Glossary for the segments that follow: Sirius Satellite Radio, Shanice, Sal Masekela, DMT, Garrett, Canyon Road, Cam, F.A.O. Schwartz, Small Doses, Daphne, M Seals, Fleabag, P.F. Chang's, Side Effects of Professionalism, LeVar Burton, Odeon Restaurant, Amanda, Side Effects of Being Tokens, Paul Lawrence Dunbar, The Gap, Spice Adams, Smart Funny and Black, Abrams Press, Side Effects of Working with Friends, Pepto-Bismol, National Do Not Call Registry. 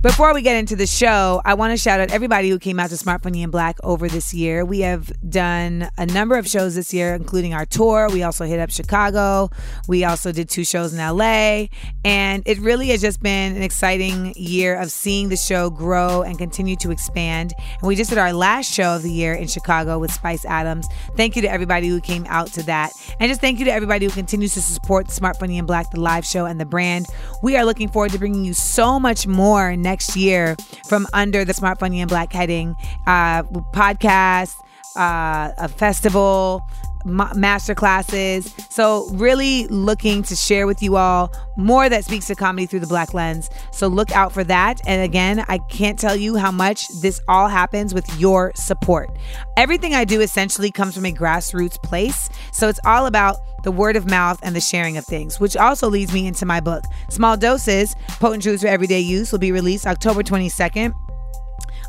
Before we get into the show, I want to shout out everybody who came out to Smart Funny and Black over this year. We have done a number of shows this year, including our tour. We also hit up Chicago. We also did 2 shows in LA. And it really has just been an exciting year of seeing the show grow and continue to expand. And we just did our last show of the year in Chicago with Spice Adams. Thank you to everybody who came out to that. And just thank you to everybody who continues to support Smart Funny and Black, the live show and the brand. We are looking forward to bringing you so much more next year from under the Smart Funny and Black heading, podcast, a festival, master classes. So really looking to share with you all more that speaks to comedy through the Black lens. So look out for that. And again, I can't tell you how much this all happens with your support. Everything I do essentially comes from a grassroots place. So it's all about the word of mouth and the sharing of things, which also leads me into my book. Small Doses, Potent Truths for Everyday Use will be released October 22nd.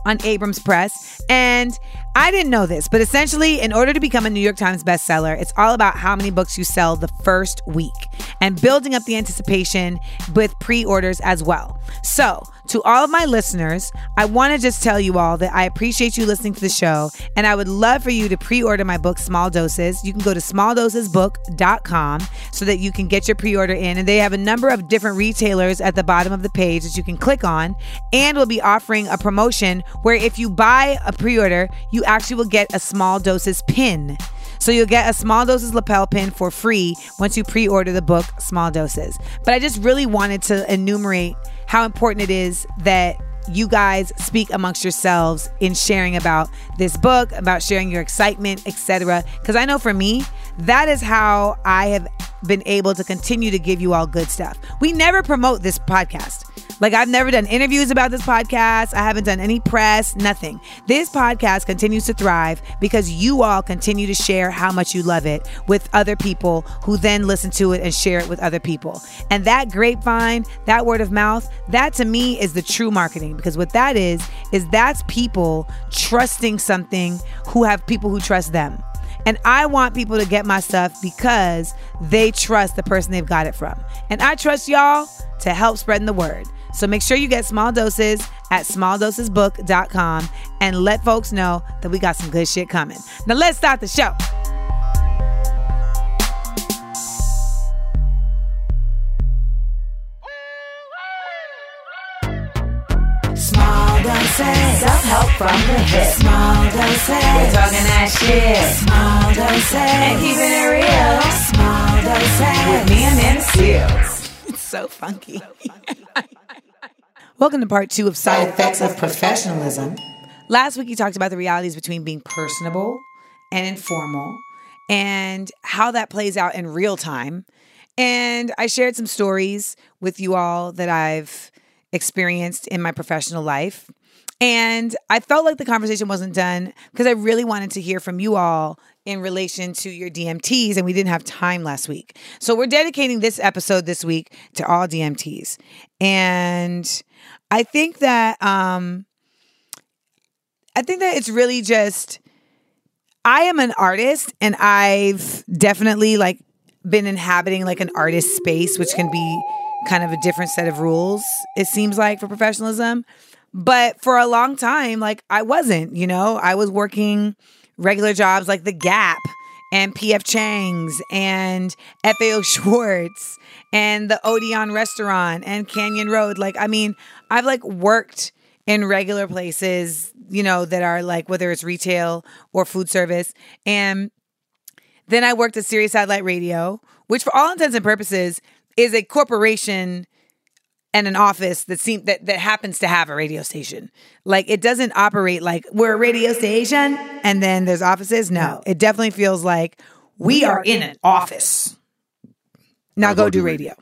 On Abrams Press. And I didn't know this, but essentially, in order to become a New York Times bestseller, it's all about how many books you sell the first week and building up the anticipation with pre-orders as well. So, to all of my listeners, I want to just tell you all that I appreciate you listening to the show, and I would love for you to pre-order my book, Small Doses. You can go to smalldosesbook.com so that you can get your pre-order in, and they have a number of different retailers at the bottom of the page that you can click on, and we'll be offering a promotion where if you buy a pre-order, you actually will get a Small Doses pin. So you'll get a Small Doses lapel pin for free once you pre-order the book, Small Doses. But I just really wanted to enumerate how important it is that you guys speak amongst yourselves in sharing about this book, about sharing your excitement, etc. Because I know for me, that is how I have been able to continue to give you all good stuff. We never promote this podcast. Like, I've never done interviews about this podcast. I haven't done any press, nothing. This podcast continues to thrive because you all continue to share how much you love it with other people who then listen to it and share it with other people. And that grapevine, that word of mouth, that to me is the true marketing, because what that is that's people trusting something who have people who trust them. And I want people to get my stuff because they trust the person they've got it from. And I trust y'all to help spread the word. So make sure you get Small Doses at smalldosesbook.com and let folks know that we got some good shit coming. Now let's start the show. Small doses, self-help from the hip. Small doses, we're talking that shit. Small doses, and keeping it real. Small doses, with me and M Seals. It's so funky. Welcome to part 2 of Side Effects of Professionalism. Last week you talked about the realities between being personable and informal and how that plays out in real time. And I shared some stories with you all that I've experienced in my professional life. And I felt like the conversation wasn't done because I really wanted to hear from you all in relation to your DMTs, and we didn't have time last week. So we're dedicating this episode this week to all DMTs. And I think that it's really just, I am an artist, and I've definitely like been inhabiting like an artist space, which can be kind of a different set of rules, it seems like, for professionalism. But for a long time, like, I wasn't, you know, I was working regular jobs like The Gap and P.F. Chang's and F.A.O. Schwartz and the Odeon Restaurant and Canyon Road. Like, I mean, I've like worked in regular places, you know, that are like, whether it's retail or food service. And then I worked at Sirius Satellite Radio, which for all intents and purposes is a corporation and an office that happens to have a radio station. Like, it doesn't operate like we're a radio station and then there's offices. No, it definitely feels like we are in an office. Now go do radio.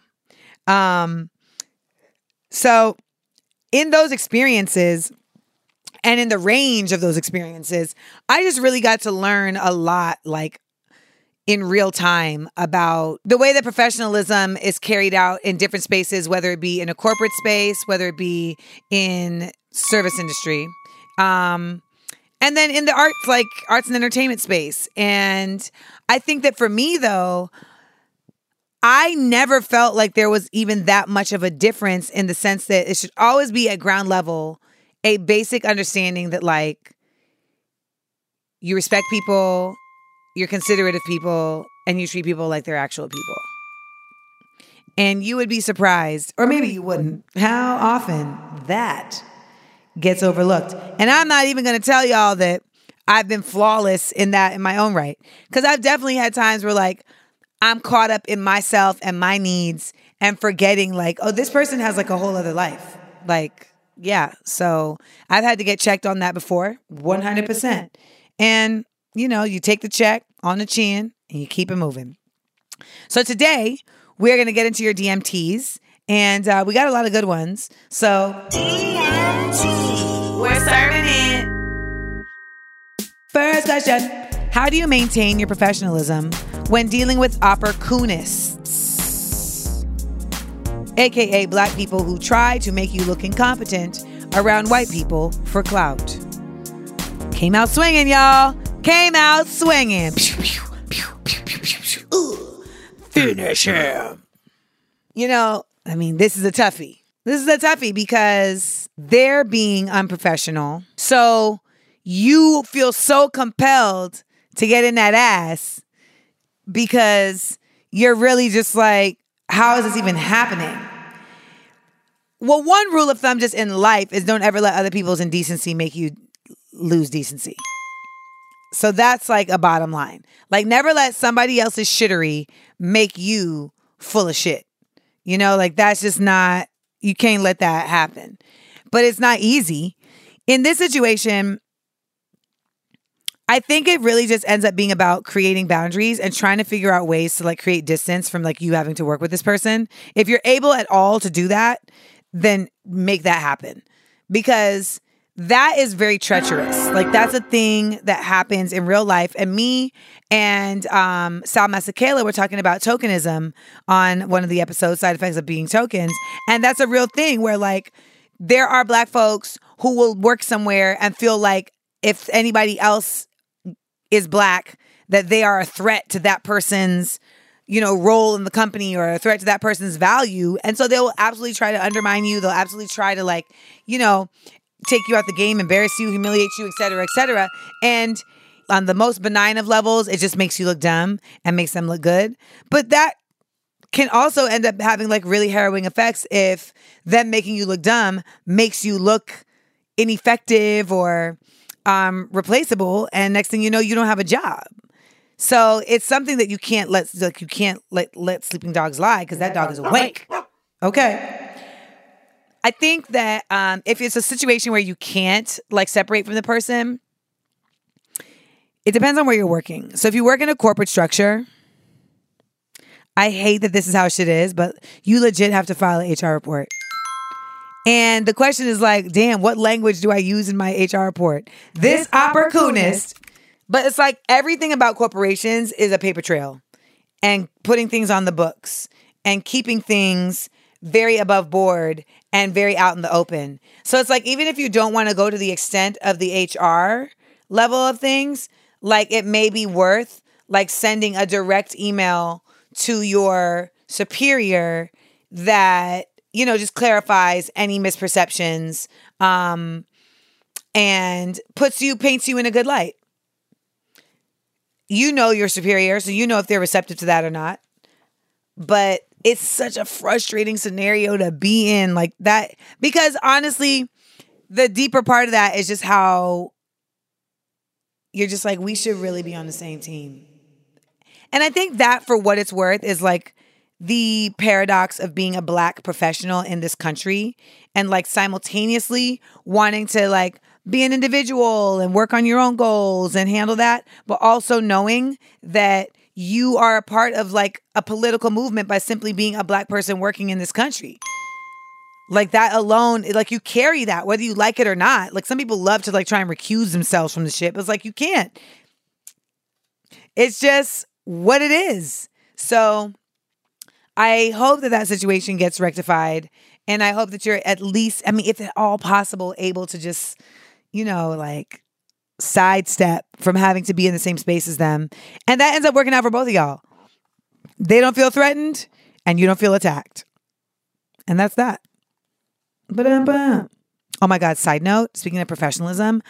So in those experiences and in the range of those experiences, I just really got to learn a lot, like in real time, about the way that professionalism is carried out in different spaces, whether it be in a corporate space, whether it be in service industry, and then in the arts, like arts and entertainment space. And I think that for me, though, I never felt like there was even that much of a difference, in the sense that it should always be at ground level, a basic understanding that, like, you respect people, you're considerate of people, and you treat people like they're actual people. And you would be surprised, or maybe you wouldn't, how often that gets overlooked. And I'm not even going to tell y'all that I've been flawless in that in my own right, because I've definitely had times where, like, I'm caught up in myself and my needs and forgetting, like, oh, this person has, like, a whole other life. Like, yeah. So I've had to get checked on that before, 100%. And, you know, you take the check on the chin and you keep it moving. So today we're going to get into your DMTs, and we got a lot of good ones. So DMT, we're serving it. First question. How do you maintain your professionalism when dealing with opportunists, AKA black people who try to make you look incompetent around white people for clout? Came out swinging, y'all. Came out swinging. Finish him. You know, I mean, this is a toughie. This is a toughie because they're being unprofessional. So you feel so compelled to get in that ass because you're really just like, how is this even happening? Well, one rule of thumb just in life is don't ever let other people's indecency make you lose decency. So that's like a bottom line. Like, never let somebody else's shittery make you full of shit. You know, like, that's just not, you can't let that happen. But it's not easy. In this situation, I think it really just ends up being about creating boundaries and trying to figure out ways to, like, create distance from, like, you having to work with this person. If you're able at all to do that, then make that happen, because that is very treacherous. Like, that's a thing that happens in real life. And me and Sal Masekela were talking about tokenism on one of the episodes, Side Effects of Being Tokens. And that's a real thing where, like, there are black folks who will work somewhere and feel like if anybody else is black, that they are a threat to that person's, you know, role in the company, or a threat to that person's value. And so they'll absolutely try to undermine you. They'll absolutely try to, like, you know, take you out the game, embarrass you, humiliate you, et cetera, et cetera. And on the most benign of levels, it just makes you look dumb and makes them look good. But that can also end up having, like, really harrowing effects if them making you look dumb makes you look ineffective or replaceable. And next thing you know, you don't have a job. So it's something that you can't let, like, you can't let sleeping dogs lie, because that dog is awake. Okay. I think that if it's a situation where you can't, like, separate from the person, it depends on where you're working. So if you work in a corporate structure, I hate that this is how shit is, but you legit have to file an HR report. And the question is, like, damn, what language do I use in my HR report? This opportunist. But it's like everything about corporations is a paper trail, and putting things on the books and keeping things very above board and very out in the open. So it's like, even if you don't want to go to the extent of the HR level of things, like, it may be worth, like, sending a direct email to your superior that, you know, just clarifies any misperceptions and paints you in a good light. You know your superior, so you know if they're receptive to that or not. But it's such a frustrating scenario to be in, like that, because honestly, the deeper part of that is just how you're just like, we should really be on the same team. And I think that, for what it's worth, is like the paradox of being a black professional in this country, and like simultaneously wanting to, like, be an individual and work on your own goals and handle that, but also knowing that you are a part of like a political movement by simply being a black person working in this country. Like that alone, like you carry that, whether you like it or not. Like some people love to like try and recuse themselves from the shit, but it's like you can't. It's just what it is. So I hope that that situation gets rectified. And I hope that you're at least, I mean, if at all possible, able to just, you know, like sidestep from having to be in the same space as them. And that ends up working out for both of y'all. They don't feel threatened and you don't feel attacked. And that's that. Ba-dum-bum. Oh my God, side note, speaking of professionalism,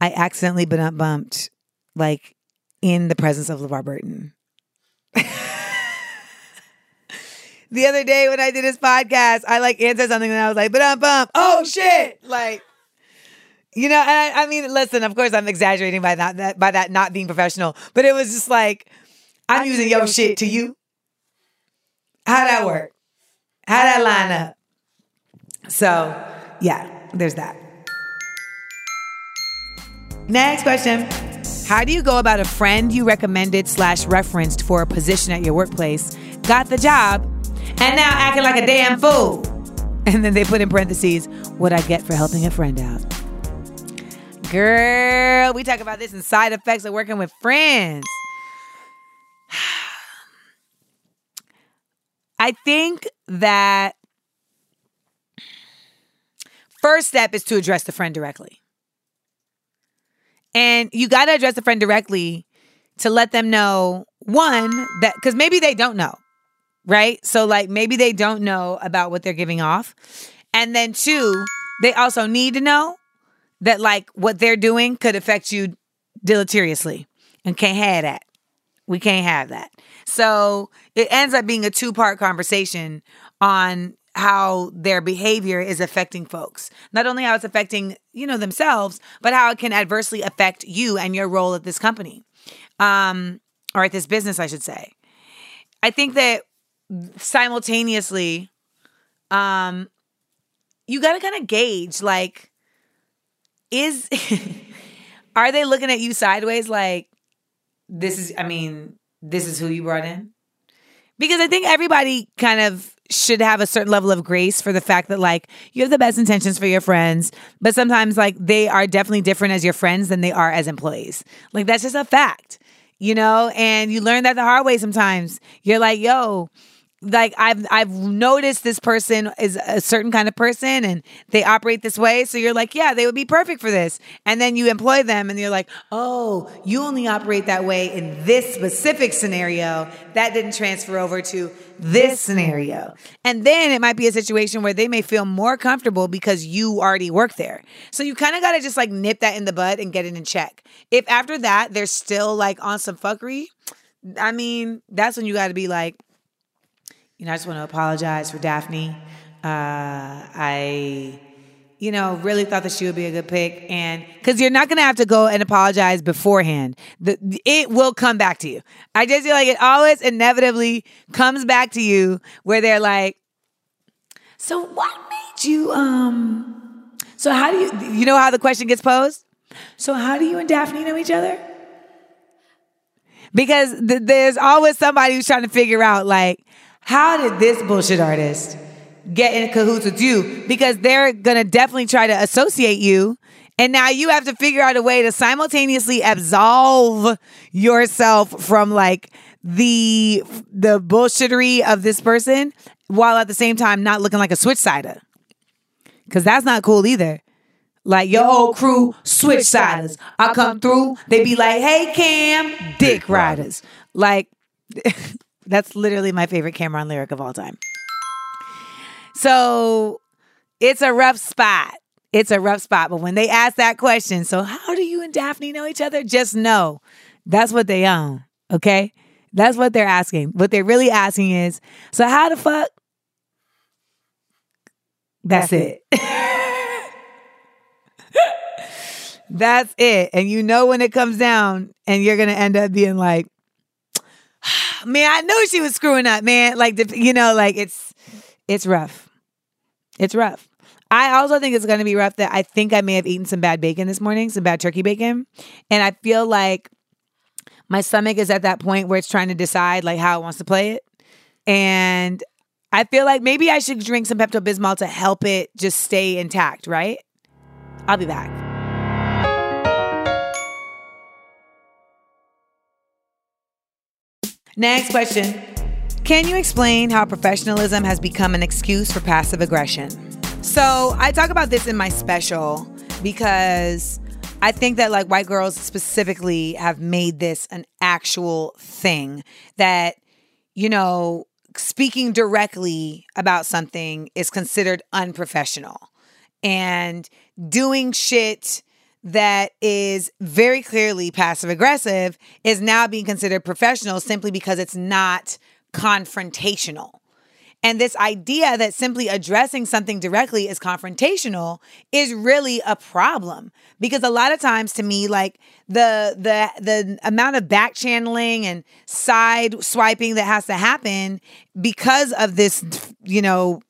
I accidentally bumped like in the presence of LeVar Burton. The other day when I did his podcast, I like answered something and I was like, ba-dum-bum, oh shit. Like, you know, and I mean, listen, of course I'm exaggerating by that not being professional, but it was just like, I'm using your shit to you. How'd that work? How'd that line up? So, yeah, there's that. Next question. How do you go about a friend you recommended / referenced for a position at your workplace, got the job, and now acting like a damn fool? And then they put in parentheses, what I get for helping a friend out. Girl, we talk about this in Side Effects of Working with Friends. I think that first step is to address the friend directly. And you got to address the friend directly to let them know, one, that because maybe they don't know, right? So like maybe they don't know about what they're giving off. And then two, they also need to know that like what they're doing could affect you deleteriously and can't have that. We can't have that. So it ends up being a two-part conversation on how their behavior is affecting folks. Not only how it's affecting, you know, themselves, but how it can adversely affect you and your role at this company. Or at this business, I should say. I think that simultaneously, you got to kind of gauge, like, are they looking at you sideways? Like, this is who you brought in? Because I think everybody kind of should have a certain level of grace for the fact that like you have the best intentions for your friends, but sometimes like they are definitely different as your friends than they are as employees. Like that's just a fact, you know? And you learn that the hard way sometimes. You're like, yo, like I've noticed this person is a certain kind of person and they operate this way. So you're like, yeah, they would be perfect for this. And then you employ them and you're like, oh, you only operate that way in this specific scenario. That didn't transfer over to this scenario. And then it might be a situation where they may feel more comfortable because you already work there. So you kind of got to just like nip that in the bud and get it in check. If after that, they're still like on some fuckery, I mean, that's when you got to be like, you know, I just want to apologize for Daphne. I, you know, really thought that she would be a good pick. And because you're not going to have to go and apologize beforehand. It will come back to you. I just feel like it always inevitably comes back to you where they're like, so what made you, so how do you know how the question gets posed? So how do you and Daphne know each other? Because there's always somebody who's trying to figure out like, how did this bullshit artist get in cahoots with you? Because they're going to definitely try to associate you. And now you have to figure out a way to simultaneously absolve yourself from like the bullshittery of this person while at the same time not looking like a switch-sider. Because that's not cool either. Like your whole crew switch-siders. I come through, they be like, hey Cam, dick riders. Like... That's literally my favorite Cameron lyric of all time. So it's a rough spot. It's a rough spot. But when they ask that question, so how do you and Daphne know each other? Just know that's what they own. Okay. That's what they're asking. What they're really asking is, so how the fuck? That's it. That's it. And you know, when it comes down and you're going to end up being like, man, I knew she was screwing up, man. Like, you know, like it's rough. It's rough. I also think it's going to be rough that I think I may have eaten some bad bacon this morning, some bad turkey bacon. And I feel like my stomach is at that point where it's trying to decide like how it wants to play it. And I feel like maybe I should drink some Pepto-Bismol to help it just stay intact, right? I'll be back. Next question. Can you explain how professionalism has become an excuse for passive aggression? So I talk about this in my special because I think that like white girls specifically have made this an actual thing that, you know, speaking directly about something is considered unprofessional, and doing shit that is very clearly passive aggressive is now being considered professional simply because it's not confrontational. And this idea that simply addressing something directly is confrontational is really a problem, because a lot of times to me, like the amount of back channeling and side swiping that has to happen because of this, you know,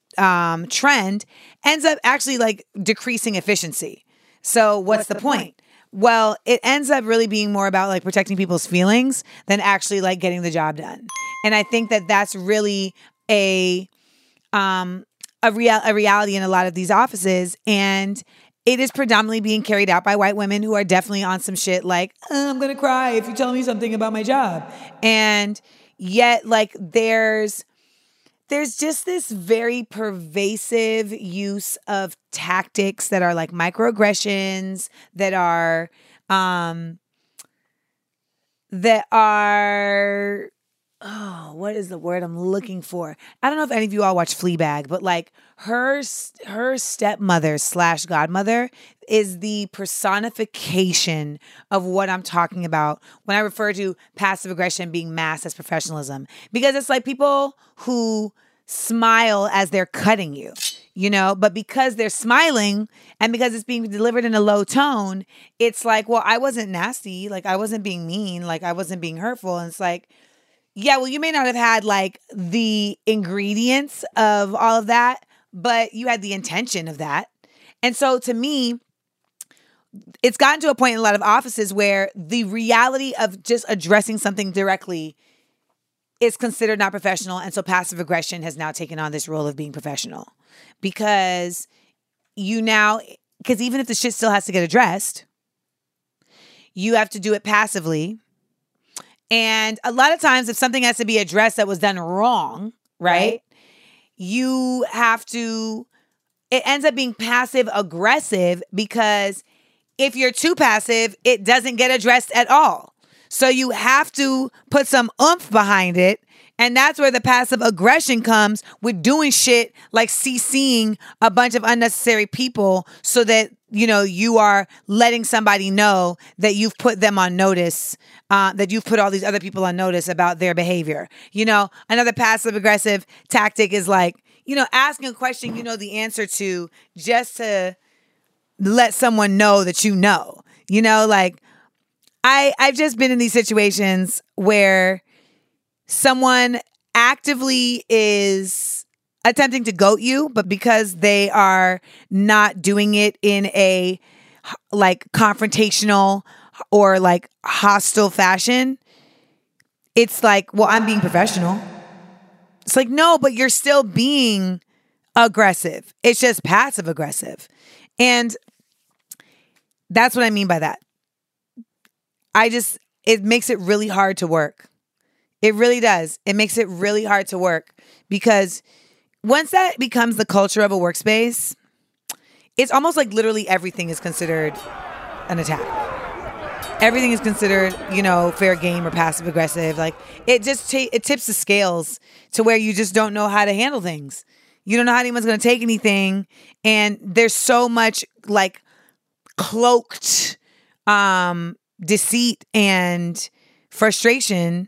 trend ends up actually like decreasing efficiency. So what's the point? Well, it ends up really being more about like protecting people's feelings than actually like getting the job done. And I think that that's really a reality in a lot of these offices, and it is predominantly being carried out by white women who are definitely on some shit like, I'm gonna cry if you tell me something about my job. And yet like there's just this very pervasive use of tactics that are like microaggressions that are oh, what is the word I'm looking for? I don't know if any of you all watch Fleabag, but like her stepmother / godmother is the personification of what I'm talking about when I refer to passive aggression being masked as professionalism. Because it's like people who smile as they're cutting you, you know? But because they're smiling and because it's being delivered in a low tone, it's like, well, I wasn't nasty. Like, I wasn't being mean. Like, I wasn't being hurtful. And it's like, yeah, well, you may not have had like the ingredients of all of that, but you had the intention of that. And so to me, it's gotten to a point in a lot of offices where the reality of just addressing something directly is considered not professional. And so passive aggression has now taken on this role of being professional, because even if the shit still has to get addressed, you have to do it passively. And a lot of times if something has to be addressed that was done wrong, right? It ends up being passive aggressive, because if you're too passive, it doesn't get addressed at all. So you have to put some oomph behind it. And that's where the passive aggression comes with doing shit like CCing a bunch of unnecessary people so that, you know, you are letting somebody know that you've put them on notice, that you've put all these other people on notice about their behavior. You know, another passive aggressive tactic is like, you know, asking a question you know the answer to just to let someone know that you know. You know, like I've just been in these situations where someone actively is attempting to goat you, but because they are not doing it in a like confrontational or like hostile fashion, it's like, well, I'm being professional. It's like, no, but you're still being aggressive. It's just passive aggressive. And that's what I mean by that. It makes it really hard to work. It really does. It makes it really hard to work, because once that becomes the culture of a workspace, it's almost like literally everything is considered an attack. Everything is considered, you know, fair game or passive aggressive. Like it just it tips the scales to where you just don't know how to handle things. You don't know how anyone's going to take anything. And there's so much like cloaked deceit and frustration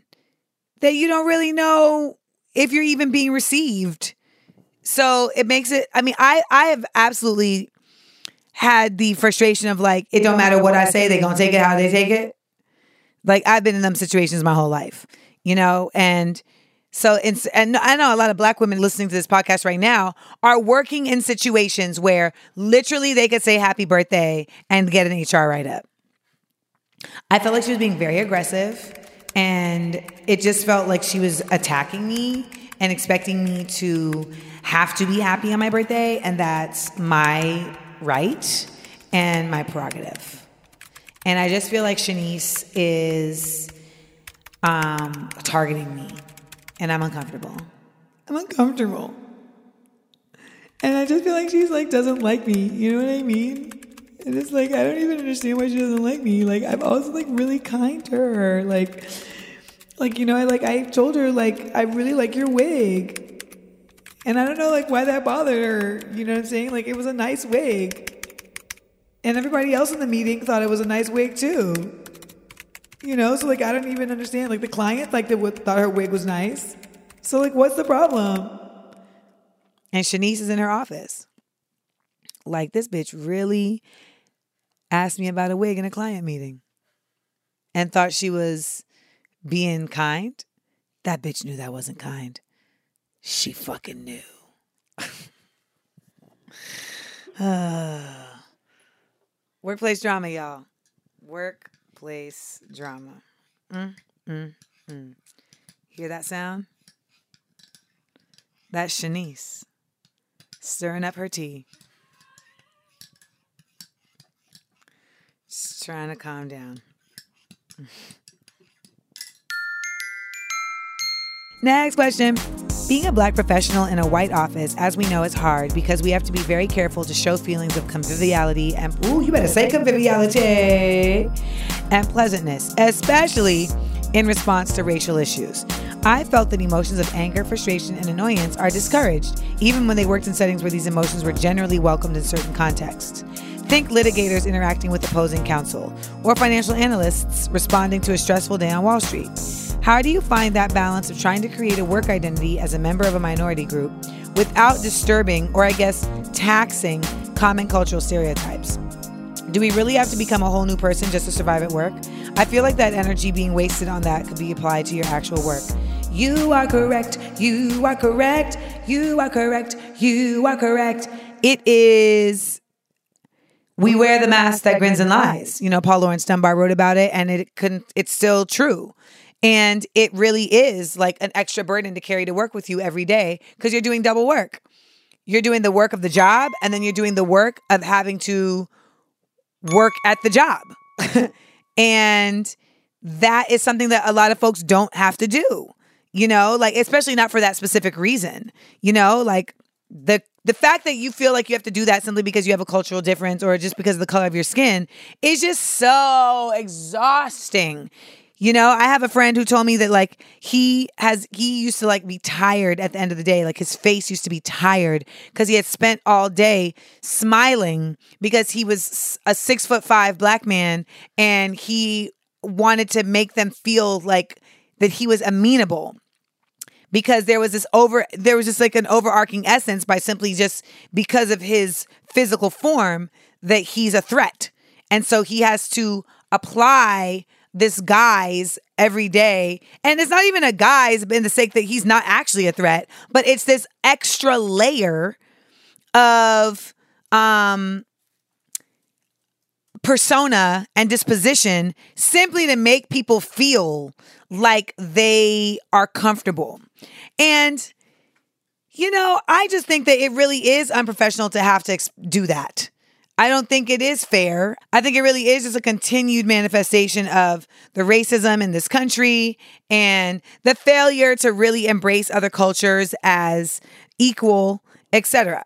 that you don't really know if you're even being received. So it makes it, I mean, I have absolutely had the frustration of like, it don't matter what I say, they're going to take it how they take it. Like I've been in them situations my whole life, you know? And so it's, and I know a lot of Black women listening to this podcast right now are working in situations where literally they could say happy birthday and get an HR write-up. I felt like she was being very aggressive, And it just felt like she was attacking me and expecting me to have to be happy on my birthday, and that's my right and my prerogative. And I just feel like Shanice is targeting me, and I'm uncomfortable. I'm uncomfortable. And I just feel like she's like, doesn't like me. You know what I mean? And it's like, I don't even understand why she doesn't like me. Like, I've always like really kind to her. Like, you know, I told her, like, I really like your wig. And I don't know, like, why that bothered her. You know what I'm saying? Like, it was a nice wig. And everybody else in the meeting thought it was a nice wig too. You know? So like, I don't even understand. Like, the client, like, thought her wig was nice. So like, what's the problem? And Shanice is in her office. Like, this bitch really asked me about a wig in a client meeting and thought she was being kind. That bitch knew that wasn't kind. She fucking knew. Workplace drama, y'all. Workplace drama. Hear that sound? That's Shanice stirring up her tea. Just trying to calm down. Next question. Being a black professional in a white office, as we know, is hard because we have to be very careful to show feelings of conviviality and, ooh, you better say conviviality, and pleasantness, especially in response to racial issues. I felt that emotions of anger, frustration, and annoyance are discouraged, even when they worked in settings where these emotions were generally welcomed in certain contexts. Think litigators interacting with opposing counsel, or financial analysts responding to a stressful day on Wall Street. How do you find that balance of trying to create a work identity as a member of a minority group without disturbing, or I guess taxing, common cultural stereotypes? Do we really have to become a whole new person just to survive at work? I feel like that energy being wasted on that could be applied to your actual work. You are correct. You are correct. You are correct. You are correct. It is, we wear the mask that grins and lies. You know, Paul Lawrence Dunbar wrote about it, and it's still true. And it really is like an extra burden to carry to work with you every day because you're doing double work. You're doing the work of the job, and then you're doing the work of having to work at the job. And that is something that a lot of folks don't have to do. You know, like, especially not for that specific reason. You know, like, the fact that you feel like you have to do that simply because you have a cultural difference or just because of the color of your skin is just so exhausting. You know, I have a friend who told me that, like, he used to, like, be tired at the end of the day. Like, his face used to be tired because he had spent all day smiling because he was a 6'5" black man, and he wanted to make them feel like that he was amenable, because there was just like an overarching essence by simply just because of his physical form that he's a threat. And so he has to apply this guise every day. And it's not even a guise in the sake that he's not actually a threat, but it's this extra layer of persona and disposition simply to make people feel like they are comfortable. And, you know, I just think that it really is unprofessional to have to do that. I don't think it is fair. I think it really is just a continued manifestation of the racism in this country and the failure to really embrace other cultures as equal, etc.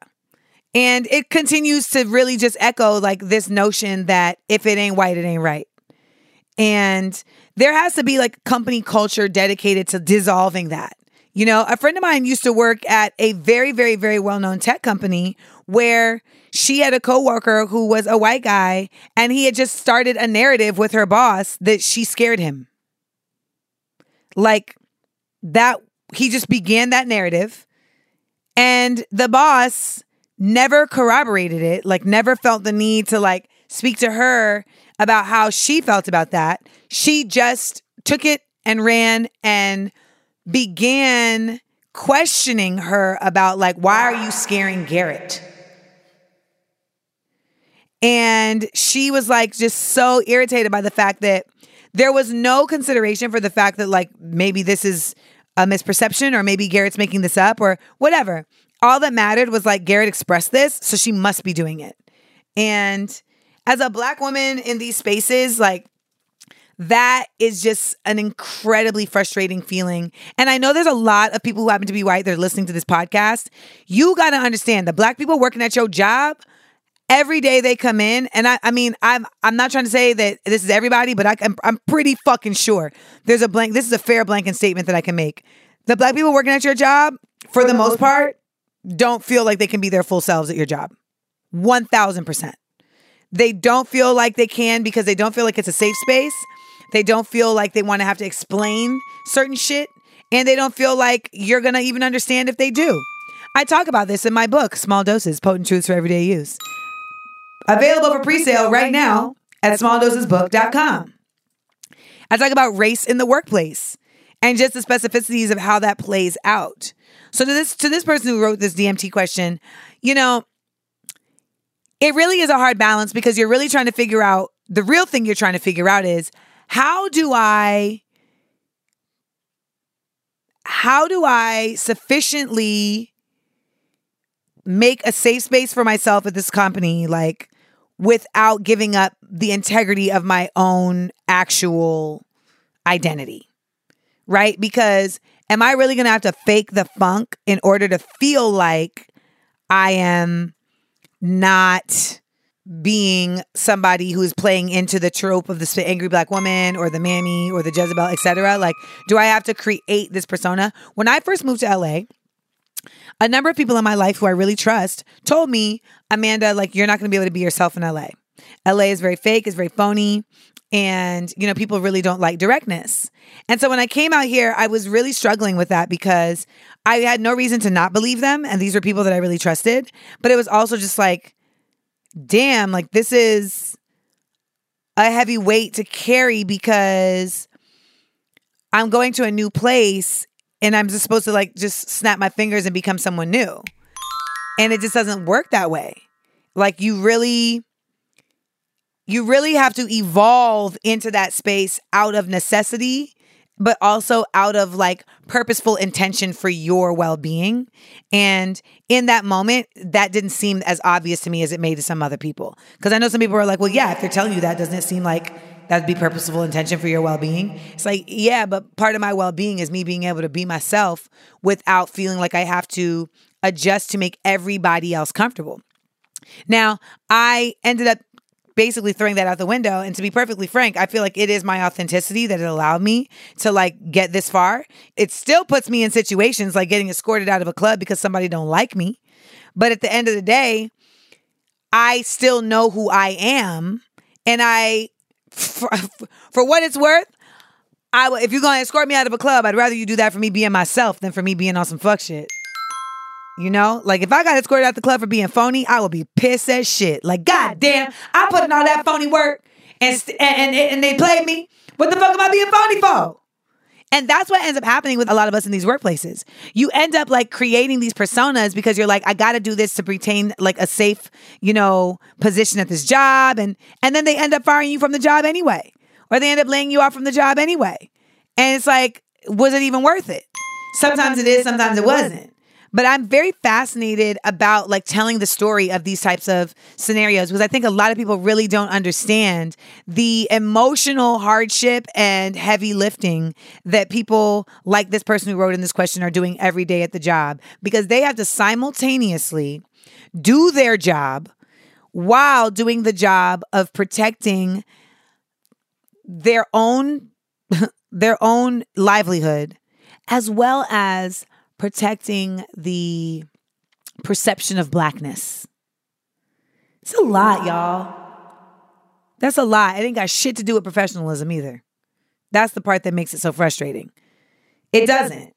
And it continues to really just echo like this notion that if it ain't white, it ain't right. And there has to be like company culture dedicated to dissolving that. You know, a friend of mine used to work at a very, very, very well-known tech company where she had a coworker who was a white guy, and he had just started a narrative with her boss that she scared him. Like, that, he just began that narrative, and the boss never corroborated it, like never felt the need to like speak to her about how she felt about that. She just took it and ran and began questioning her about like, why are you scaring Garrett? And she was like just so irritated by the fact that There was no consideration for the fact that, like, maybe this is a misperception, or maybe Garrett's making this up, or whatever. All that mattered was, like, Garrett expressed this, so she must be doing it. And as a Black woman in these spaces, like, that is just an incredibly frustrating feeling. And I know there's a lot of people who happen to be white that are listening to this podcast. You got to understand that Black people working at your job, every day they come in, and I mean, I'm not trying to say that this is everybody, but I'm pretty fucking sure there's a blank. This is a fair blanket statement that I can make. The Black people working at your job, for the most part, don't feel like they can be their full selves at your job. 1,000%. They don't feel like they can, because they don't feel like it's a safe space. They don't feel like they want to have to explain certain shit, and they don't feel like you're going to even understand if they do. I talk about this in my book, Small Doses, Potent Truths for Everyday Use. Available for pre-sale right now at smalldosesbook.com. I talk about race in the workplace and just the specificities of how that plays out. So to this person who wrote this DMT question, you know, it really is a hard balance, because you're really trying to figure out, the real thing you're trying to figure out is, how do I sufficiently make a safe space for myself at this company, like, without giving up the integrity of my own actual identity, right? Because am I really going to have to fake the funk in order to feel like I am not being somebody who is playing into the trope of the angry Black woman or the mammy or the Jezebel, etc.? Like, do I have to create this persona? When I first moved to LA, a number of people in my life who I really trust told me, Amanda, like, you're not going to be able to be yourself in LA. LA is very fake, it's very phony, and, you know, people really don't like directness. And so when I came out here, I was really struggling with that, because I had no reason to not believe them, and these were people that I really trusted. But it was also just like, damn, like, this is a heavy weight to carry, because I'm going to a new place and I'm just supposed to, like, just snap my fingers and become someone new. And it just doesn't work that way. Like, you really have to evolve into that space out of necessity, but also out of, like, purposeful intention for your well-being. And in that moment, that didn't seem as obvious to me as it may to some other people. Because I know some people are like, well, yeah, if they're telling you that, doesn't it seem like that'd be purposeful intention for your well-being? It's like, yeah, but part of my well-being is me being able to be myself without feeling like I have to adjust to make everybody else comfortable. Now, I ended up basically throwing that out the window. And to be perfectly frank, I feel like it is my authenticity that it allowed me to, like, get this far. It still puts me in situations like getting escorted out of a club because somebody don't like me. But at the end of the day, I still know who I am. And I... For what it's worth, if you're going to escort me out of a club, I'd rather you do that for me being myself than for me being on some fuck shit. You know? Like, if I got escorted out the club for being phony, I would be pissed as shit. Like, goddamn, I put in all that phony work and they played me. What the fuck am I being phony for? And that's what ends up happening with a lot of us in these workplaces. You end up, like, creating these personas because you're like, I got to do this to retain, like, a safe, you know, position at this job. And then they end up firing you from the job anyway. Or they end up laying you off from the job anyway. And it's like, was it even worth it? Sometimes it is, sometimes it wasn't. But I'm very fascinated about, like, telling the story of these types of scenarios, because I think a lot of people really don't understand the emotional hardship and heavy lifting that people like this person who wrote in this question are doing every day at the job, because they have to simultaneously do their job while doing the job of protecting their own livelihood, as well as protecting the perception of Blackness. It's a lot, y'all. That's a lot. It ain't got shit to do with professionalism either. That's the part that makes it so frustrating. It doesn't.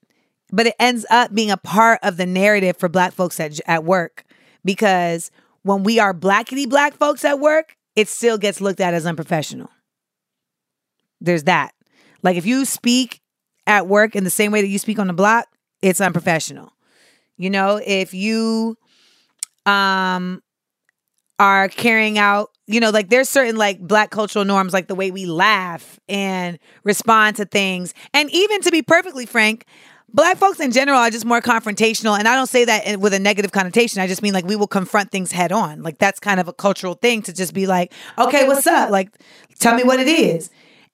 But it ends up being a part of the narrative for Black folks at work. Because when we are Blackity Black folks at work, it still gets looked at as unprofessional. There's that. Like, if you speak at work in the same way that you speak on the block, it's unprofessional. You know, if you are carrying out, you know, like there's certain like Black cultural norms, like the way we laugh and respond to things. And even to be perfectly frank, Black folks in general are just more confrontational. And I don't say that with a negative connotation. I just mean like we will confront things head on. Like that's kind of a cultural thing to just be like, okay, what's up? Like, tell me what it is.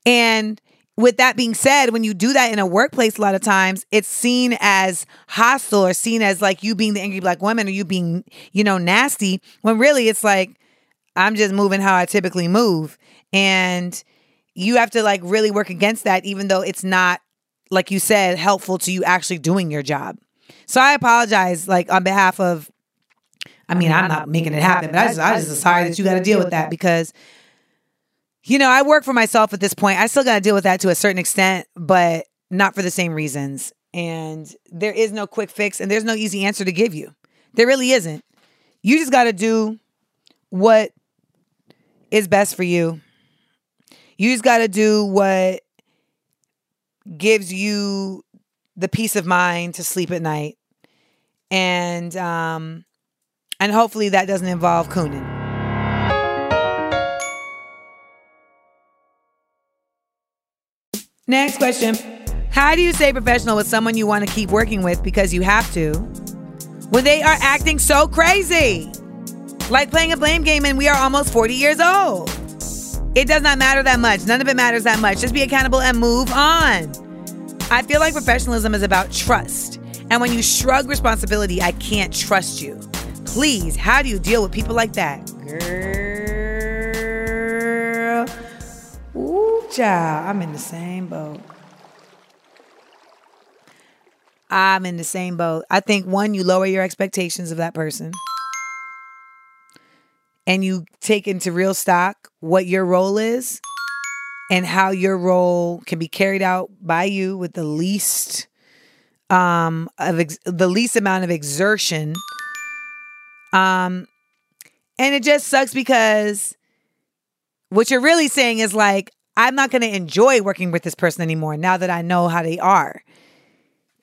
And with that being said, when you do that in a workplace, a lot of times it's seen as hostile or seen as like you being the angry Black woman or you being, you know, nasty, when really it's like, I'm just moving how I typically move. And you have to like really work against that, even though it's not, like you said, helpful to you actually doing your job. So I apologize, like on behalf of, I'm not making it happen, but I just sorry that you got to deal with that because, you know, I work for myself at this point. I still got to deal with that to a certain extent, but not for the same reasons. And there is no quick fix and there's no easy answer to give you. There really isn't. You just got to do what is best for you. You just got to do what gives you the peace of mind to sleep at night. And hopefully that doesn't involve cooning. Next question. How do you stay professional with someone you want to keep working with because you have to, when they are acting so crazy? Like playing a blame game and we are almost 40 years old. It does not matter that much. None of it matters that much. Just be accountable and move on. I feel like professionalism is about trust. And when you shrug responsibility, I can't trust you. Please, how do you deal with people like that? Girl. Ooh, child. I'm in the same boat. I think, one, you lower your expectations of that person. And you take into real stock what your role is and how your role can be carried out by you with the least amount of exertion. And it just sucks because what you're really saying is like, I'm not going to enjoy working with this person anymore now that I know how they are.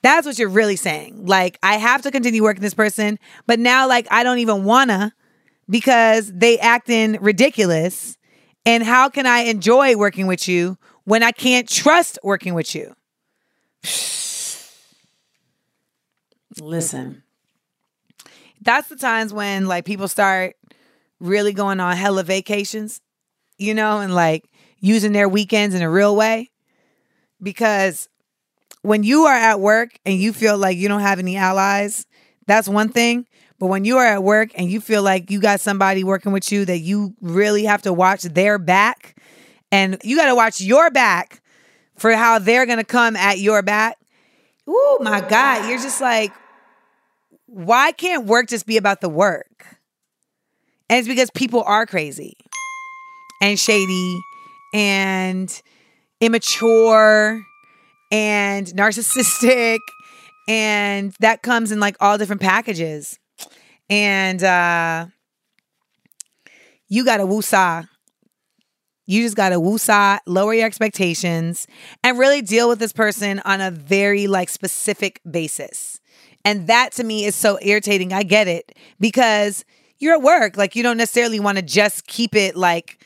That's what you're really saying. Like, I have to continue working with this person, but now like I don't even wanna, because they acting ridiculous. And how can I enjoy working with you when I can't trust working with you? Listen, that's the times when like people start really going on hella vacations, you know, and like using their weekends in a real way. Because when you are at work and you feel like you don't have any allies, that's one thing. But when you are at work and you feel like you got somebody working with you that you really have to watch their back, and you got to watch your back for how they're going to come at your back. Ooh, my God. You're just like, why can't work just be about the work? And it's because people are crazy and shady and immature and narcissistic. And that comes in like all different packages. And you got to woosah. You just got to woosah, lower your expectations, and really deal with this person on a very like specific basis. And that to me is so irritating. I get it, because you're at work. Like, you don't necessarily want to just keep it like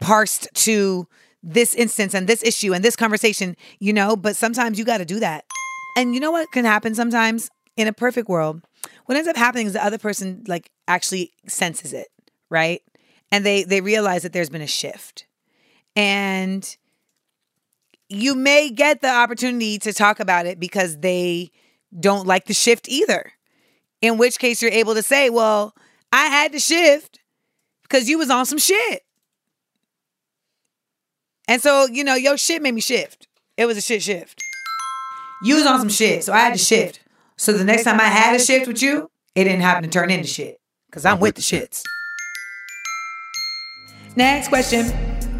parsed to this instance and this issue and this conversation, you know, but sometimes you got to do that. And you know what can happen sometimes in a perfect world? What ends up happening is the other person like actually senses it, right? And they realize that there's been a shift. And you may get the opportunity to talk about it because they don't like the shift either. In which case you're able to say, well, I had to shift because you was on some shit. And so, you know, your shit made me shift. It was a shit shift. You was on some shit, so I had to shift. So the next time I had a shift with you, it didn't happen to turn into shit, because I'm with the shits. Next question.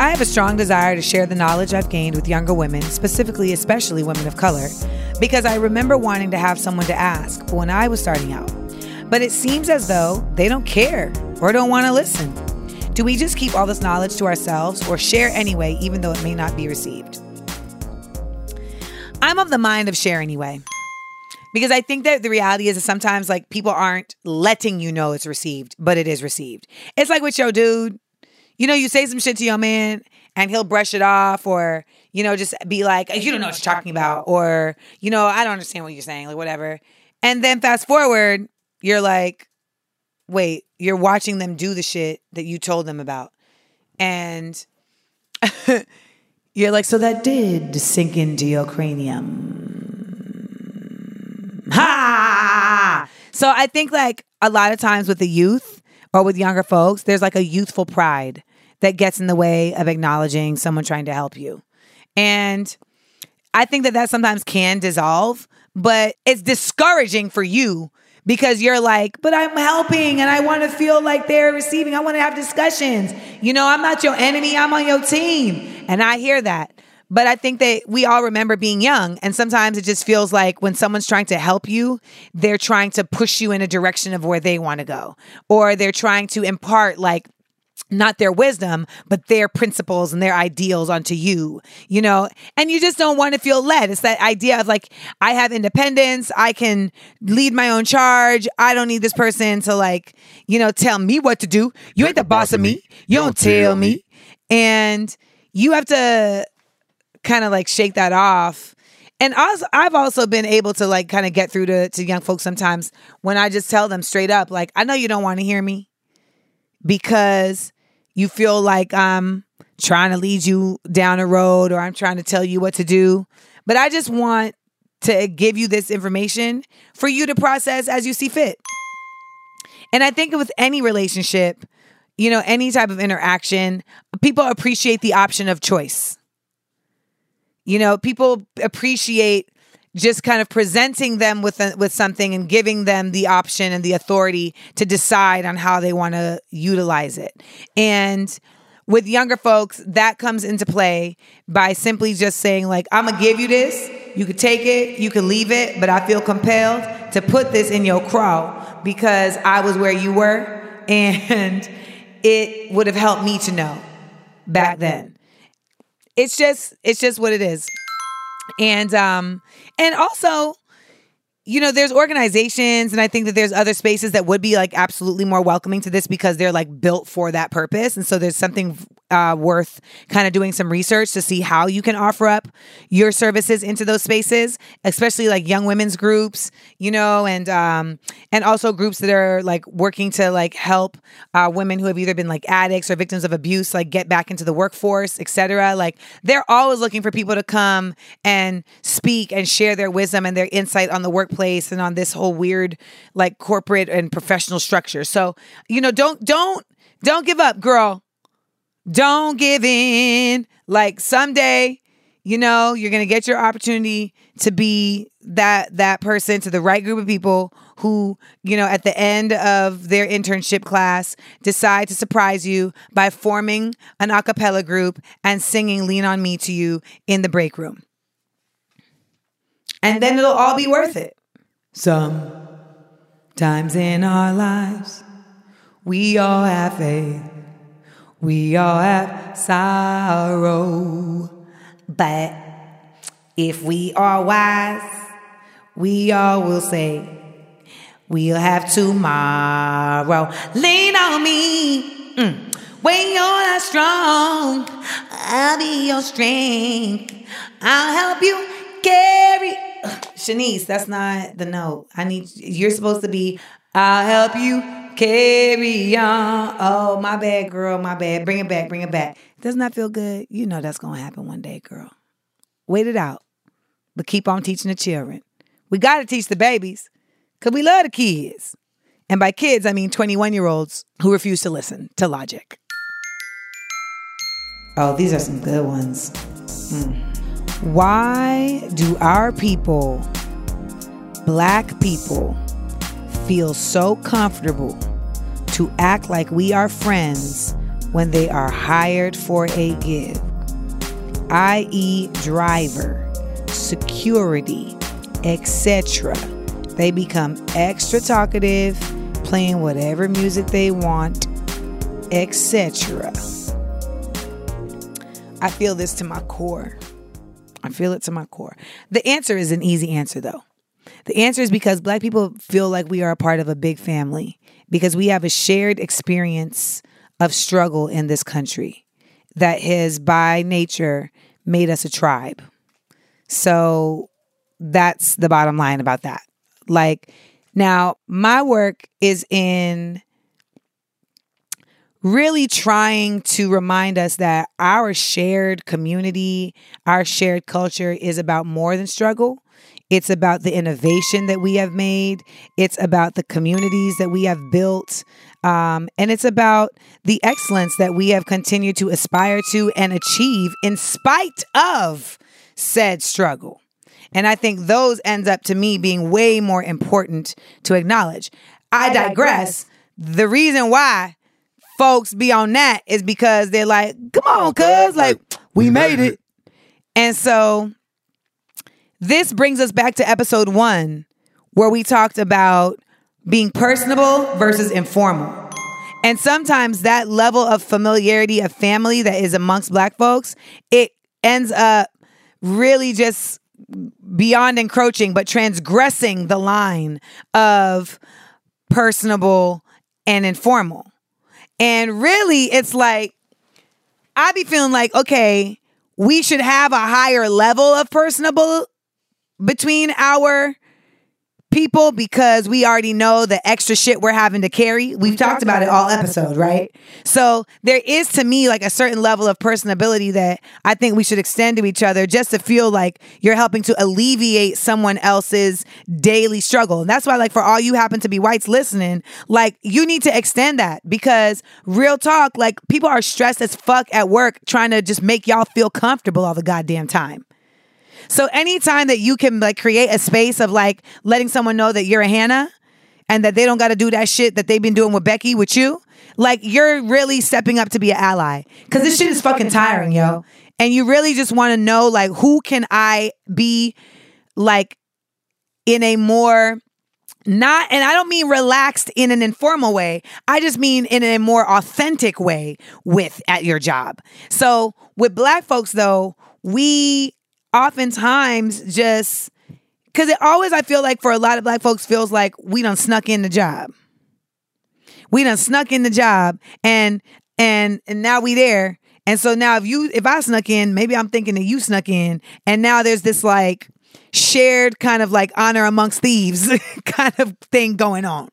I have a strong desire to share the knowledge I've gained with younger women, especially women of color, because I remember wanting to have someone to ask when I was starting out. But it seems as though they don't care or don't want to listen. Do we just keep all this knowledge to ourselves or share anyway, even though it may not be received? I'm of the mind of share anyway. Because I think that the reality is that sometimes, like, people aren't letting you know it's received, but it is received. It's like with your dude. You know, you say some shit to your man and he'll brush it off, or, you know, just be like, you don't know what you're talking about, or, you know, I don't understand what you're saying, like, whatever. And then fast forward, you're like, wait, you're watching them do the shit that you told them about. And you're like, so that did sink into your cranium. Ha! So I think, like, a lot of times with the youth or with younger folks, there's like a youthful pride that gets in the way of acknowledging someone trying to help you. And I think that that sometimes can dissolve, but it's discouraging for you because you're like, but I'm helping and I want to feel like they're receiving. I want to have discussions. You know, I'm not your enemy. I'm on your team. And I hear that. But I think that we all remember being young, and sometimes it just feels like when someone's trying to help you, they're trying to push you in a direction of where they want to go, or they're trying to impart, like, not their wisdom, but their principles and their ideals onto you, you know, and you just don't want to feel led. It's that idea of, like, I have independence. I can lead my own charge. I don't need this person to, like, you know, tell me what to do. You ain't the boss of me. You don't tell me. And you have to kind of, like, shake that off. And also, I've also been able to, like, kind of get through to young folks sometimes when I just tell them straight up, like, I know you don't want to hear me because you feel like I'm trying to lead you down a road, or I'm trying to tell you what to do. But I just want to give you this information for you to process as you see fit. And I think with any relationship, you know, any type of interaction, people appreciate the option of choice. You know, people appreciate just kind of presenting them with something and giving them the option and the authority to decide on how they want to utilize it. And with younger folks, that comes into play by simply just saying, like, I'm going to give you this. You could take it. You could leave it. But I feel compelled to put this in your crawl because I was where you were, and it would have helped me to know back then. It's just what it is. And also, you know, there's organizations, and I think that there's other spaces that would be, like, absolutely more welcoming to this because they're, like, built for that purpose. And so there's something worth kind of doing some research to see how you can offer up your services into those spaces, especially, like, young women's groups, you know, and also groups that are, like, working to, like, help women who have either been, like, addicts or victims of abuse, like, get back into the workforce, etc. Like, they're always looking for people to come and speak and share their wisdom and their insight on the workplace and on this whole weird, like, corporate and professional structure. So, you know, don't give up, girl. Don't give in. Like, someday, you know, you're going to get your opportunity to be that person to the right group of people who, you know, at the end of their internship class, decide to surprise you by forming an a cappella group and singing Lean On Me to you in the break room. And then it'll all be worth it. Sometimes in our lives, we all have faith. We all have sorrow, but if we are wise, we all will say, we'll have tomorrow. Lean on me. When you're not strong, I'll be your strength. I'll help you carry. Shanice, that's not the note. You're supposed to be, I'll help you carry on. Oh, my bad, girl. My bad. Bring it back. It does not feel good. You know that's going to happen one day, girl. Wait it out. But keep on teaching the children. We got to teach the babies because we love the kids. And by kids, I mean 21-year-olds who refuse to listen to logic. Oh, these are some good ones. Why do our people, Black people, feel so comfortable to act like we are friends when they are hired for a gig, i.e. driver, security, etc.? They become extra talkative, playing whatever music they want, etc. I feel this to my core. The answer is an easy answer, though. The answer is because Black people feel like we are a part of a big family because we have a shared experience of struggle in this country that has, by nature, made us a tribe. So that's the bottom line about that. Like, now, my work is in really trying to remind us that our shared community, our shared culture is about more than struggle. It's about the innovation that we have made. It's about the communities that we have built. And it's about the excellence that we have continued to aspire to and achieve in spite of said struggle. And I think those ends up to me being way more important to acknowledge. I digress. The reason why folks be on that is because they're like, come on, cuz, like, we made it. And so this brings us back to episode 1, where we talked about being personable versus informal. And sometimes that level of familiarity of family that is amongst Black folks, it ends up really just beyond encroaching, but transgressing the line of personable and informal. And really, it's like, I be feeling like, okay, we should have a higher level of personable between our people because we already know the extra shit we're having to carry. We've talked about it all episode, right? So there is, to me, like a certain level of personability that I think we should extend to each other just to feel like you're helping to alleviate someone else's daily struggle. And that's why, like, for all you happen to be whites listening, like, you need to extend that, because real talk, like, people are stressed as fuck at work trying to just make y'all feel comfortable all the goddamn time. So anytime that you can, like, create a space of, like, letting someone know that you're a Hannah and that they don't got to do that shit that they've been doing with Becky with you, like, you're really stepping up to be an ally. Because this shit is fucking tiring, yo. And you really just want to know, like, who can I be, like, in a more not, and I don't mean relaxed in an informal way. I just mean in a more authentic way with at your job. So with Black folks, though, we oftentimes just, because it always, I feel like for a lot of Black folks, feels like we done snuck in the job. And now we there. And so now if I snuck in, maybe I'm thinking that you snuck in. And now there's this, like, shared kind of, like, honor amongst thieves kind of thing going on.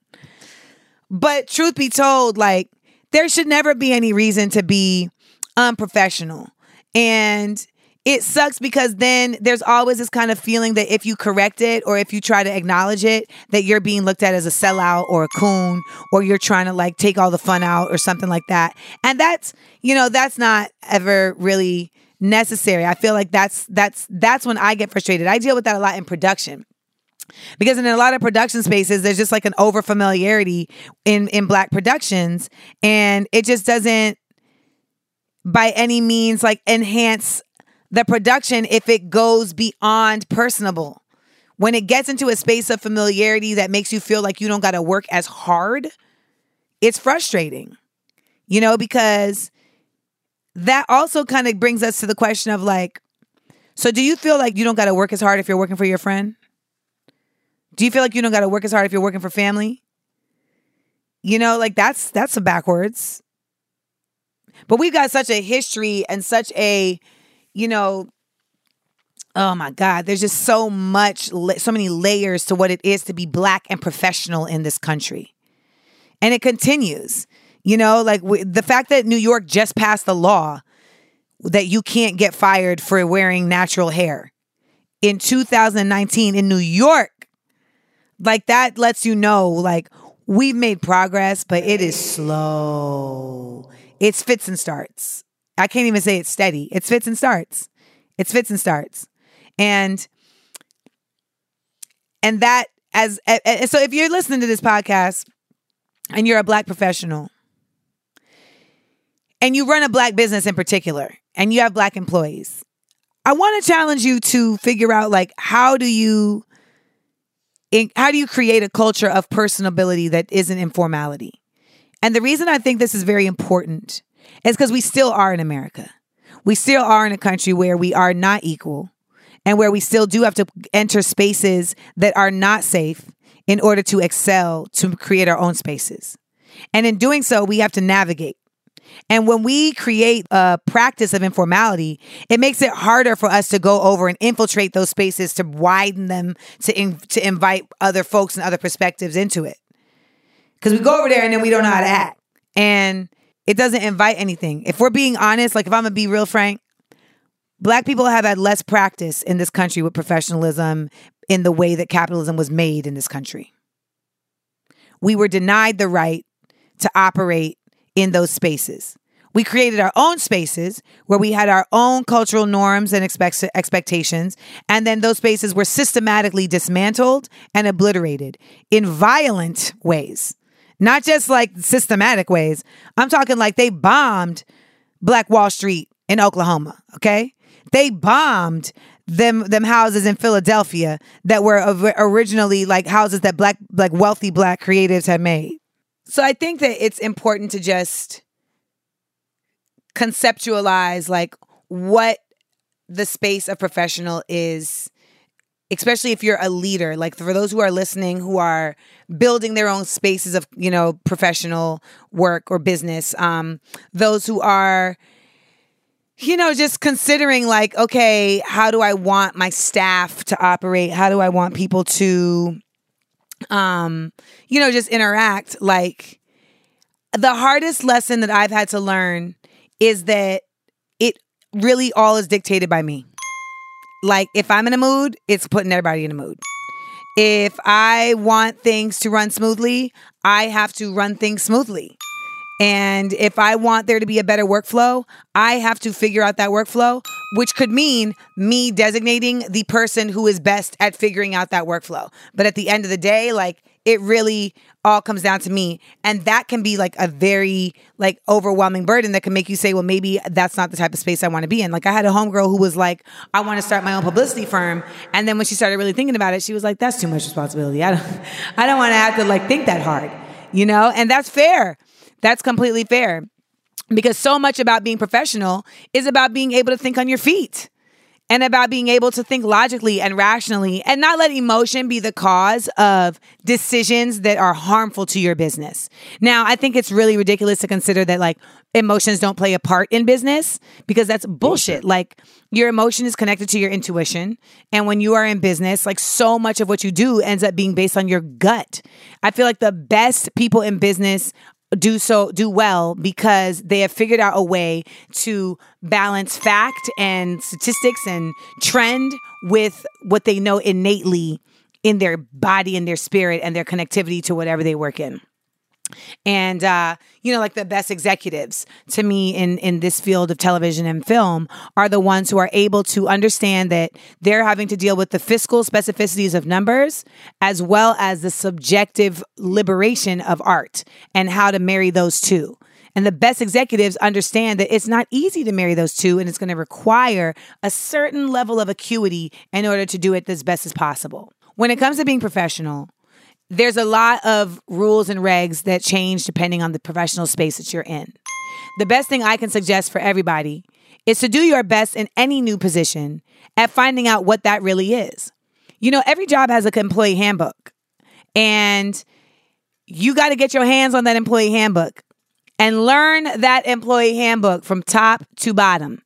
But truth be told, like, there should never be any reason to be unprofessional. And it sucks because then there's always this kind of feeling that if you correct it or if you try to acknowledge it, that you're being looked at as a sellout or a coon, or you're trying to, like, take all the fun out or something like that. And that's, you know, that's not ever really necessary. I feel like that's when I get frustrated. I deal with that a lot in production. Because in a lot of production spaces, there's just, like, an over familiarity in Black productions, and it just doesn't by any means, like, enhance the production if it goes beyond personable. When it gets into a space of familiarity that makes you feel like you don't got to work as hard, it's frustrating, you know, because that also kind of brings us to the question of, like, so do you feel like you don't got to work as hard if you're working for your friend? Do you feel like you don't got to work as hard if you're working for family? You know, like, that's a backwards. But we've got such a history and such a, you know, oh my God, there's just so much, so many layers to what it is to be Black and professional in this country. And it continues, you know, like, the fact that New York just passed a law that you can't get fired for wearing natural hair in 2019 in New York. Like, that lets you know, like, we've made progress, but it is slow. It's fits and starts. I can't even say it's steady. It's fits and starts. It's fits and starts. And that and so if you're listening to this podcast and you're a Black professional and you run a Black business in particular and you have Black employees, I want to challenge you to figure out, like, how do you create a culture of personability that isn't informality? And the reason I think this is very important, it's because we still are in America. We still are in a country where we are not equal. and where we still do have to enter spaces that are not safe in order to excel, to create our own spaces. And in doing so, we have to navigate. And when we create a practice of informality, it makes it harder for us to go over and infiltrate those spaces, to widen them, to invite other folks and other perspectives into it. Because we go over there and then we don't know how to act. And it doesn't invite anything. If we're being honest, like if I'm going to be real frank, Black people have had less practice in this country with professionalism in the way that capitalism was made in this country. We were denied the right to operate in those spaces. We created our own spaces where we had our own cultural norms and expectations, and then those spaces were systematically dismantled and obliterated in violent ways. Not just like systematic ways. I'm talking like they bombed Black Wall Street in Oklahoma, okay? They bombed them houses in Philadelphia that were originally like houses that like wealthy Black creatives had made. So I think that it's important to just conceptualize like what the space of professional is, especially if you're a leader. Like for those who are listening, who are building their own spaces of, you know, professional work or business, those who are, you know, just considering like, okay, how do I want my staff to operate? How do I want people to just interact? Like the hardest lesson that I've had to learn is that it really all is dictated by me. Like if I'm in a mood, it's putting everybody in a mood. If I want things to run smoothly, I have to run things smoothly. And if I want there to be a better workflow, I have to figure out that workflow, which could mean me designating the person who is best at figuring out that workflow. But at the end of the day, like it really all comes down to me. And that can be like a very like overwhelming burden that can make you say, well, maybe that's not the type of space I want to be in. Like I had a homegirl who was like, I want to start my own publicity firm. And then when she started really thinking about it, she was like, that's too much responsibility. I don't want to have to like think that hard, you know? And that's fair. That's completely fair, because so much about being professional is about being able to think on your feet and about being able to think logically and rationally and not let emotion be the cause of decisions that are harmful to your business. Now, I think it's really ridiculous to consider that like emotions don't play a part in business, because that's bullshit. Like your emotion is connected to your intuition. And when you are in business, like so much of what you do ends up being based on your gut. I feel like the best people in business do well because they have figured out a way to balance fact and statistics and trend with what they know innately in their body and their spirit and their connectivity to whatever they work in. And, like the best executives to me in this field of television and film are the ones who are able to understand that they're having to deal with the fiscal specificities of numbers as well as the subjective liberation of art and how to marry those two. And the best executives understand that it's not easy to marry those two, and it's going to require a certain level of acuity in order to do it as best as possible. When it comes to being professional, there's a lot of rules and regs that change depending on the professional space that you're in. The best thing I can suggest for everybody is to do your best in any new position at finding out what that really is. You know, every job has an employee handbook, and you got to get your hands on that employee handbook and learn that employee handbook from top to bottom.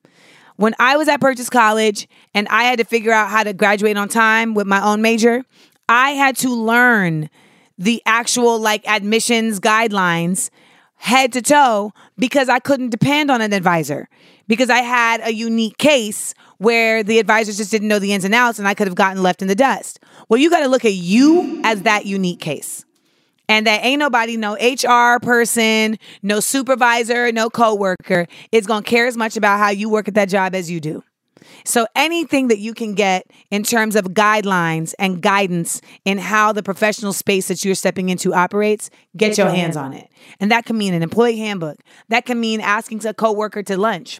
When I was at Purchase College and I had to figure out how to graduate on time with my own major, I had to learn the actual like admissions guidelines head to toe because I couldn't depend on an advisor, because I had a unique case where the advisors just didn't know the ins and outs and I could have gotten left in the dust. Well, you got to look at you as that unique case. And that ain't nobody, no HR person, no supervisor, no coworker is going to care as much about how you work at that job as you do. So anything that you can get in terms of guidelines and guidance in how the professional space that you're stepping into operates, get your hands on it. And that can mean an employee handbook. That can mean asking a coworker to lunch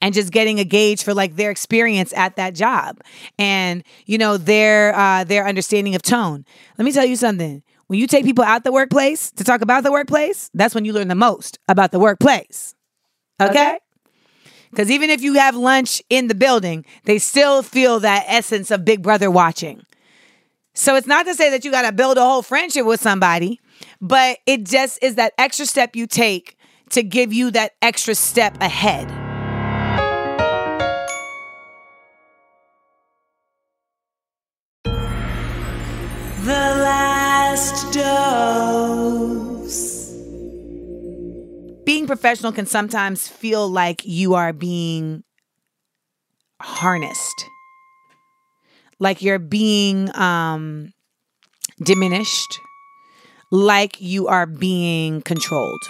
and just getting a gauge for like their experience at that job and, you know, their understanding of tone. Let me tell you something. When you take people out the workplace to talk about the workplace, that's when you learn the most about the workplace. Okay? Because even if you have lunch in the building, they still feel that essence of Big Brother watching. So it's not to say that you got to build a whole friendship with somebody, but it just is that extra step you take to give you that extra step ahead. The last dose. Being professional can sometimes feel like you are being harnessed, like you're being diminished, like you are being controlled.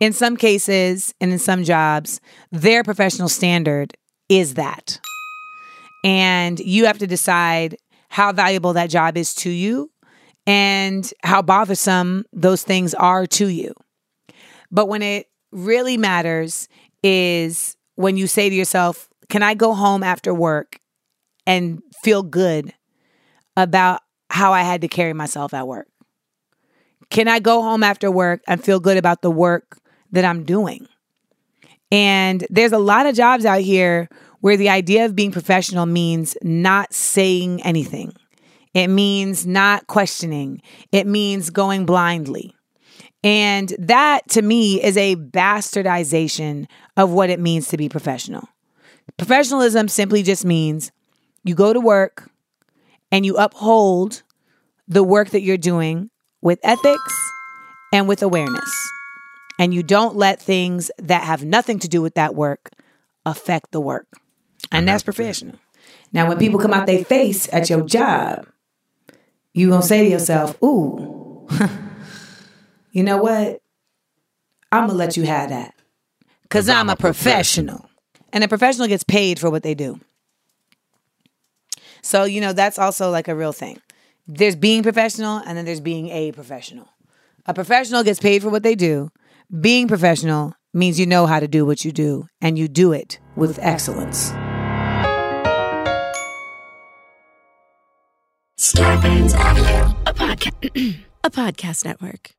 In some cases and in some jobs, their professional standard is that. And you have to decide how valuable that job is to you and how bothersome those things are to you. But when it really matters is when you say to yourself, can I go home after work and feel good about how I had to carry myself at work? Can I go home after work and feel good about the work that I'm doing? And there's a lot of jobs out here where the idea of being professional means not saying anything. It means not questioning. It means going blindly. And that, to me, is a bastardization of what it means to be professional. Professionalism simply just means you go to work and you uphold the work that you're doing with ethics and with awareness. And you don't let things that have nothing to do with that work affect the work. And that's professional. Now, when people come out their face at your job, you gonna say to yourself, ooh, you know what? I'm gonna let you have that. Because I'm a professional. And a professional gets paid for what they do. So, you know, that's also like a real thing. There's being professional and then there's being a professional. A professional gets paid for what they do. Being professional means you know how to do what you do and you do it with excellence. Star Bands Audio, a podcast network.